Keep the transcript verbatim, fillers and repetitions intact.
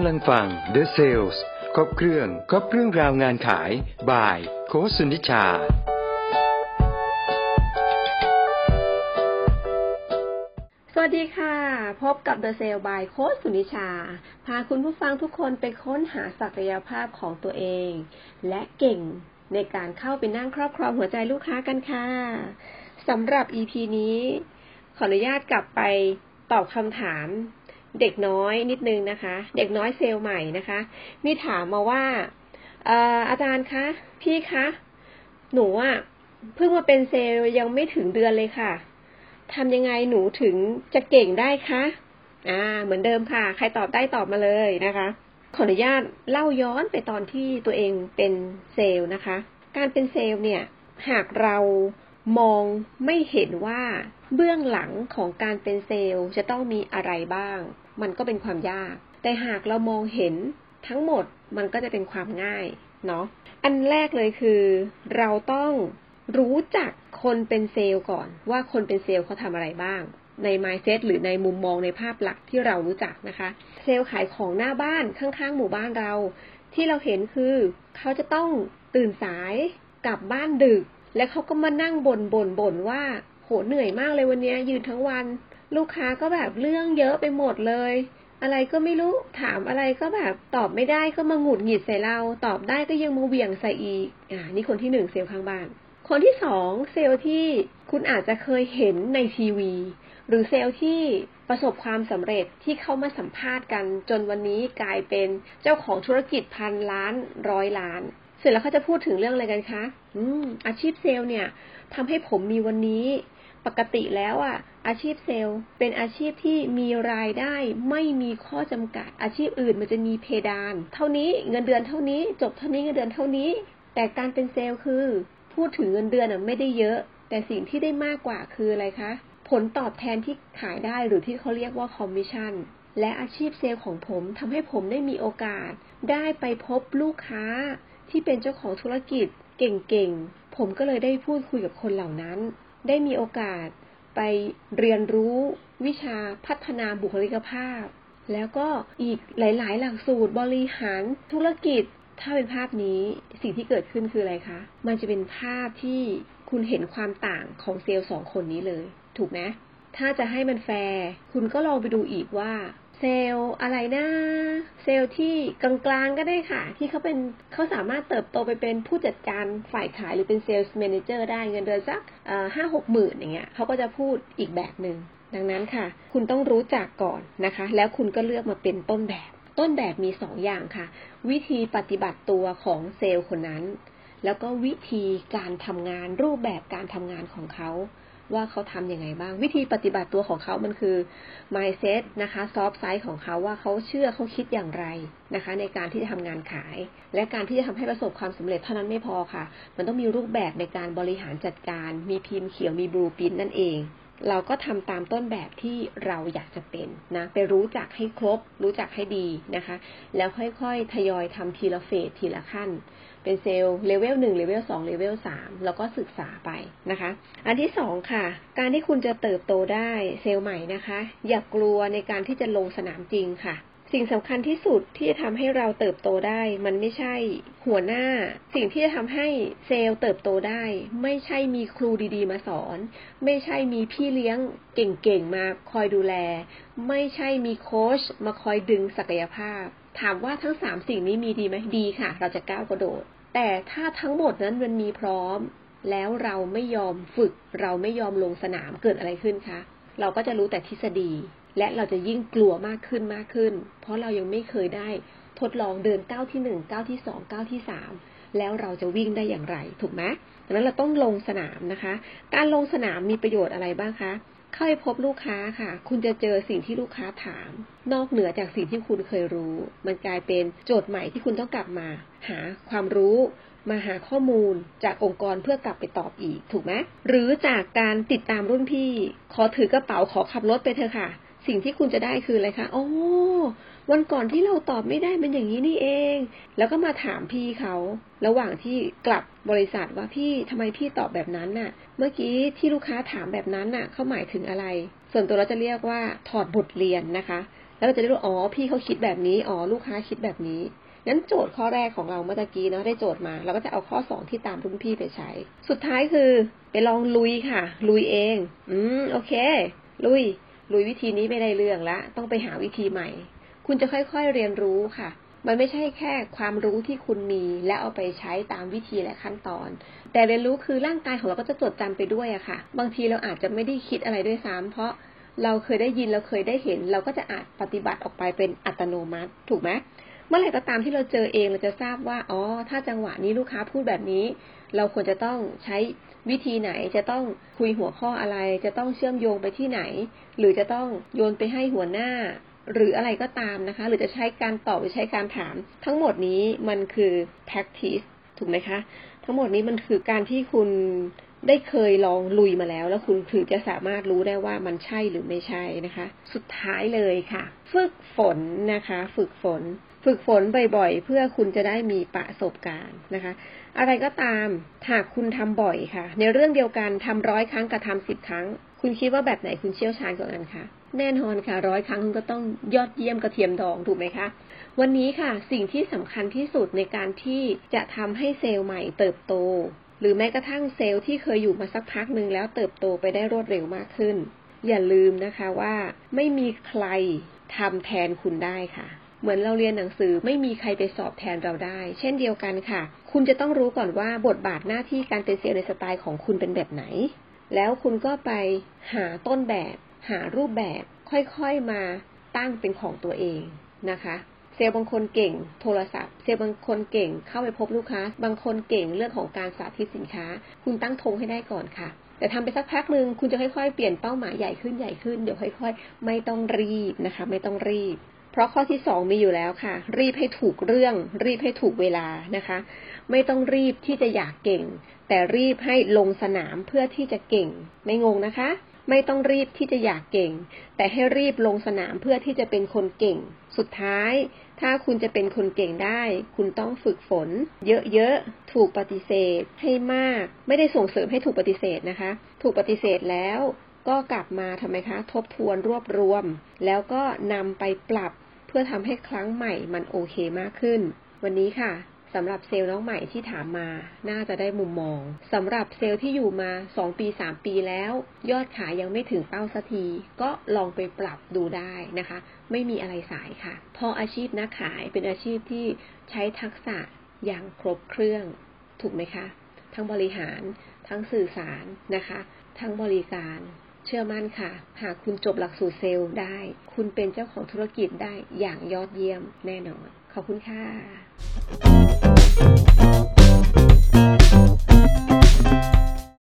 กำลังฟัง The Sales ครบเครื่องครบเรื่องราวงานขาย by โค้ชสุนิชาสวัสดีค่ะพบกับ The Sales by โค้ชสุนิชาพาคุณผู้ฟังทุกคนไปค้นหาศักยภาพของตัวเองและเก่งในการเข้าไปนั่งครอบครองหัวใจลูกค้ากันค่ะสำหรับ อี พี นี้ขออนุญาตกลับไปตอบคำถามเด็กน้อยนิดนึงนะคะเด็กน้อยเซลล์ใหม่นะคะมีถามมาว่า เอ่อ อาจารย์คะพี่คะหนูอ่ะเพิ่งมาเป็นเซลล์ยังไม่ถึงเดือนเลยค่ะทำยังไงหนูถึงจะเก่งได้คะอ่าเหมือนเดิมค่ะใครตอบได้ตอบมาเลยนะคะขออนุญาตเล่าย้อนไปตอนที่ตัวเองเป็นเซลล์นะคะการเป็นเซลล์เนี่ยหากเรามองไม่เห็นว่าเบื้องหลังของการเป็นเซลล์จะต้องมีอะไรบ้างมันก็เป็นความยากแต่หากเรามองเห็นทั้งหมดมันก็จะเป็นความง่ายเนาะอันแรกเลยคือเราต้องรู้จักคนเป็นเซลล์ก่อนว่าคนเป็นเซลล์เขาทำอะไรบ้างใน mindset หรือในมุมมองในภาพลักษณ์ที่เรารู้จักนะคะเซลล์ขายของหน้าบ้านข้างๆหมู่บ้านเราที่เราเห็นคือเขาจะต้องตื่นสายกลับบ้านดึกและเขาก็มานั่งบ่นบ่นบ่นว่าโหเหนื่อยมากเลยวันนี้ยืนทั้งวันลูกค้าก็แบบเรื่องเยอะไปหมดเลยอะไรก็ไม่รู้ถามอะไรก็แบบตอบไม่ได้ก็มาหงุดหงิดใส่เราตอบได้ก็ยังมาเหวี่ยงใส่อีกอ่านี่คนที่หนึ่งเซลล์ข้างบ้านคนที่สองเซลล์ที่คุณอาจจะเคยเห็นในทีวีหรือเซลล์ที่ประสบความสำเร็จที่เข้ามาสัมภาษณ์กันจนวันนี้กลายเป็นเจ้าของธุรกิจพันล้านร้อยล้านเสร็จแล้วเขาจะพูดถึงเรื่องอะไรกันคะอืมอาชีพเซลล์เนี่ยทำให้ผมมีวันนี้ปกติแล้วอ่ะอาชีพเซลล์เป็นอาชีพที่มีรายได้ไม่มีข้อจำกัดอาชีพอื่นมันจะมีเพดานเท่านี้เงินเดือนเท่านี้จบเท่านี้เงินเดือนเท่านี้แต่การเป็นเซลล์คือพูดถึงเงินเดือนอ่ะไม่ได้เยอะแต่สิ่งที่ได้มากกว่าคืออะไรคะผลตอบแทนที่ขายได้หรือที่เขาเรียกว่าคอมมิชชั่นและอาชีพเซลล์ของผมทำให้ผมได้มีโอกาสได้ไปพบลูกค้าที่เป็นเจ้าของธุรกิจเก่งๆผมก็เลยได้พูดคุยกับคนเหล่านั้นได้มีโอกาสไปเรียนรู้วิชาพัฒนาบุคลิกภาพแล้วก็อีกหลายๆหลักสูตรบริหารธุรกิจถ้าเป็นภาพนี้สิ่งที่เกิดขึ้นคืออะไรคะมันจะเป็นภาพที่คุณเห็นความต่างของเซลล์สองคนนี้เลยถูกไหมถ้าจะให้มันแฟร์คุณก็ลองไปดูอีกว่าเซลล์อะไรนะเซลล์ที่กลางๆก็ได้ค่ะที่เขาเป็นเขาสามารถเติบโตไปเป็นผู้จัดการฝ่ายขายหรือเป็นเซลส์แมเนเจอร์ได้เงินเดือนสักเอ่อ ห้าหก หมื่นอย่างเงี้ยเขาก็จะพูดอีกแบบนึงดังนั้นค่ะคุณต้องรู้จักก่อนนะคะแล้วคุณก็เลือกมาเป็นต้นแบบต้นแบบมีสองอย่างค่ะวิธีปฏิบัติตัวของเซลล์คนนั้นแล้วก็วิธีการทำงานรูปแบบการทำงานของเขาว่าเขาทำยังไงบ้างวิธีปฏิบัติตัวของเขามันคือ mindset นะคะ soft side ของเขาว่าเขาเชื่อเขาคิดอย่างไรนะคะในการที่จะทำงานขายและการที่จะทำให้ประสบความสำเร็จเท่านั้นไม่พอค่ะมันต้องมีรูปแบบในการบริหารจัดการมีพิมพ์เขียวมี blueprint นั่นเองเราก็ทำตามต้นแบบที่เราอยากจะเป็นนะไปรู้จักให้ครบรู้จักให้ดีนะคะแล้วค่อยๆทยอยทำทีละเฟสทีละขั้นเป็นเซลล์เลเวลหนึ่งเลเวลสองเลเวลสามแล้วก็ศึกษาไปนะคะอันที่สองค่ะการที่คุณจะเติบโตได้เซลล์ใหม่นะคะอย่ากลัวในการที่จะลงสนามจริงค่ะสิ่งสำคัญที่สุดที่จะทำให้เราเติบโตได้มันไม่ใช่หัวหน้าสิ่งที่จะทำให้เซลล์เติบโตได้ไม่ใช่มีครูดีๆมาสอนไม่ใช่มีพี่เลี้ยงเก่งๆมาคอยดูแลไม่ใช่มีโค้ชมาคอยดึงศักยภาพถามว่าทั้งสามสิ่งนี้มีดีไหมดีค่ะเราจะก้าวกระโดดแต่ถ้าทั้งหมดนั้นมันมีพร้อมแล้วเราไม่ยอมฝึกเราไม่ยอมลงสนามเกิดอะไรขึ้นคะเราก็จะรู้แต่ทฤษฎีและเราจะยิ่งกลัวมากขึ้นมากขึ้นเพราะเรายังไม่เคยได้ทดลองเดินก้าวที่หนึ่งก้าวที่สองก้าวที่สามแล้วเราจะวิ่งได้อย่างไรถูกไหมดังนั้นเราต้องลงสนามนะคะการลงสนามมีประโยชน์อะไรบ้างคะเข้าไปพบลูกค้าค่ะคุณจะเจอสิ่งที่ลูกค้าถามนอกเหนือจากสิ่งที่คุณเคยรู้มันกลายเป็นโจทย์ใหม่ที่คุณต้องกลับมาหาความรู้มาหาข้อมูลจากองค์กรเพื่อกลับไปตอบอีกถูกไหมหรือจากการติดตามรุ่นพี่ขอถือกระเป๋าขอขับรถไปเถอะค่ะสิ่งที่คุณจะได้คืออะไรคะโอ้วันก่อนที่เราตอบไม่ได้เป็นอย่างนี้นี่เองแล้วก็มาถามพี่เขาระหว่างที่กลับบริษัทว่าพี่ทำไมพี่ตอบแบบนั้นน่ะเมื่อกี้ที่ลูกค้าถามแบบนั้นน่ะเขาหมายถึงอะไรส่วนตัวเราจะเรียกว่าถอดบทเรียนนะคะ แล้วเราจะได้รู้อ๋อพี่เขาคิดแบบนี้อ๋อลูกค้าคิดแบบนี้งั้นโจทย์ข้อแรกของเราเมื่อตะกี้เนาะได้โจทย์มาเราก็จะเอาข้อสองที่ตามรุ่นพี่ไปใช้สุดท้ายคือไปลองลุยค่ะลุยเองอืมโอเคลุยลุยวิธีนี้ไม่ได้เรื่องละต้องไปหาวิธีใหม่คุณจะค่อยๆเรียนรู้ค่ะมันไม่ใช่แค่ความรู้ที่คุณมีและเอาไปใช้ตามวิธีและขั้นตอนแต่เรียนรู้คือร่างกายของเราก็จะจดจำไปด้วยอะค่ะบางทีเราอาจจะไม่ได้คิดอะไรด้วยซ้ำเพราะเราเคยได้ยินเราเคยได้เห็นเราก็จะอาจปฏิบัติออกไปเป็นอัตโนมัติถูกไหมเมื่อไหร่ก็ตามที่เราเจอเองเราจะทราบว่าอ๋อถ้าจังหวะนี้ลูกค้าพูดแบบนี้เราควรจะต้องใช้วิธีไหนจะต้องคุยหัวข้ออะไรจะต้องเชื่อมโยงไปที่ไหนหรือจะต้องโยนไปให้หัวหน้าหรืออะไรก็ตามนะคะหรือจะใช้การตอบหรือใช้การถามทั้งหมดนี้มันคือ practice ถูกไหมคะทั้งหมดนี้มันคือการที่คุณได้เคยลองลุยมาแล้วแล้วคุณถึงจะสามารถรู้ได้ว่ามันใช่หรือไม่ใช่นะคะสุดท้ายเลยค่ะฝึกฝนนะคะฝึกฝนฝึกฝนบ่อยๆเพื่อคุณจะได้มีประสบการณ์นะคะอะไรก็ตามหากคุณทำบ่อยค่ะในเรื่องเดียวกันทำร้อยครั้งกับทำสิบครั้งคุณคิดว่าแบบไหนคุณเชี่ยวชาญกว่ากันคะแน่นอนค่ะร้อยครั้งคุณก็ต้องยอดเยี่ยมกระเทียมดองถูกไหมคะวันนี้ค่ะสิ่งที่สำคัญที่สุดในการที่จะทำให้เซลล์ใหม่เติบโตหรือแม้กระทั่งเซลล์ที่เคยอยู่มาสักพักนึงแล้วเติบโตไปได้รวดเร็วมากขึ้นอย่าลืมนะคะว่าไม่มีใครทำแทนคุณได้ค่ะเหมือนเราเรียนหนังสือไม่มีใครไปสอบแทนเราได้เช่นเดียวกันค่ะคุณจะต้องรู้ก่อนว่าบทบาทหน้าที่การเป็นเซลล์ในสไตล์ของคุณเป็นแบบไหนแล้วคุณก็ไปหาต้นแบบหารูปแบบค่อยๆมาตั้งเป็นของตัวเองนะคะเซลล์บางคนเก่งโทรศัพท์เซลล์บางคนเก่งเข้าไปพบลูกค้าบางคนเก่งเรื่องของการสาธิตสินค้าคุณตั้งธงให้ได้ก่อนค่ะแต่ทำไปสักพักนึงคุณจะค่อยๆเปลี่ยนเป้าหมายใหญ่ขึ้นใหญ่ขึ้นเดี๋ยวค่อยๆไม่ต้องรีบนะคะไม่ต้องรีบเพราะข้อที่สองมีอยู่แล้วค่ะรีบให้ถูกเรื่องรีบให้ถูกเวลานะคะไม่ต้องรีบที่จะอยากเก่งแต่รีบให้ลงสนามเพื่อที่จะเก่งไม่งงนะคะไม่ต้องรีบที่จะอยากเก่งแต่ให้รีบลงสนามเพื่อที่จะเป็นคนเก่งสุดท้ายถ้าคุณจะเป็นคนเก่งได้คุณต้องฝึกฝนเยอะๆถูกปฏิเสธให้มากไม่ได้ส่งเสริมให้ถูกปฏิเสธนะคะถูกปฏิเสธแล้วก็กลับมาทำไมคะทบทวนรวบรวมแล้วก็นำไปปรับเพื่อทำให้ครั้งใหม่มันโอเคมากขึ้นวันนี้ค่ะสำหรับเซลล์น้องใหม่ที่ถามมาน่าจะได้มุมมองสำหรับเซลล์ที่อยู่มาสองปีสามปีแล้วยอดขายยังไม่ถึงเป้าสักทีก็ลองไปปรับดูได้นะคะไม่มีอะไรสายค่ะเพราะอาชีพนักขายเป็นอาชีพที่ใช้ทักษะอย่างครบเครื่องถูกไหมคะทั้งบริหารทั้งสื่อสารนะคะทั้งบริการเชื่อมั่นค่ะหากคุณจบหลักสูตรเซลล์ได้คุณเป็นเจ้าของธุรกิจได้อย่างยอดเยี่ยมแน่นอนขอบคุณค่ะ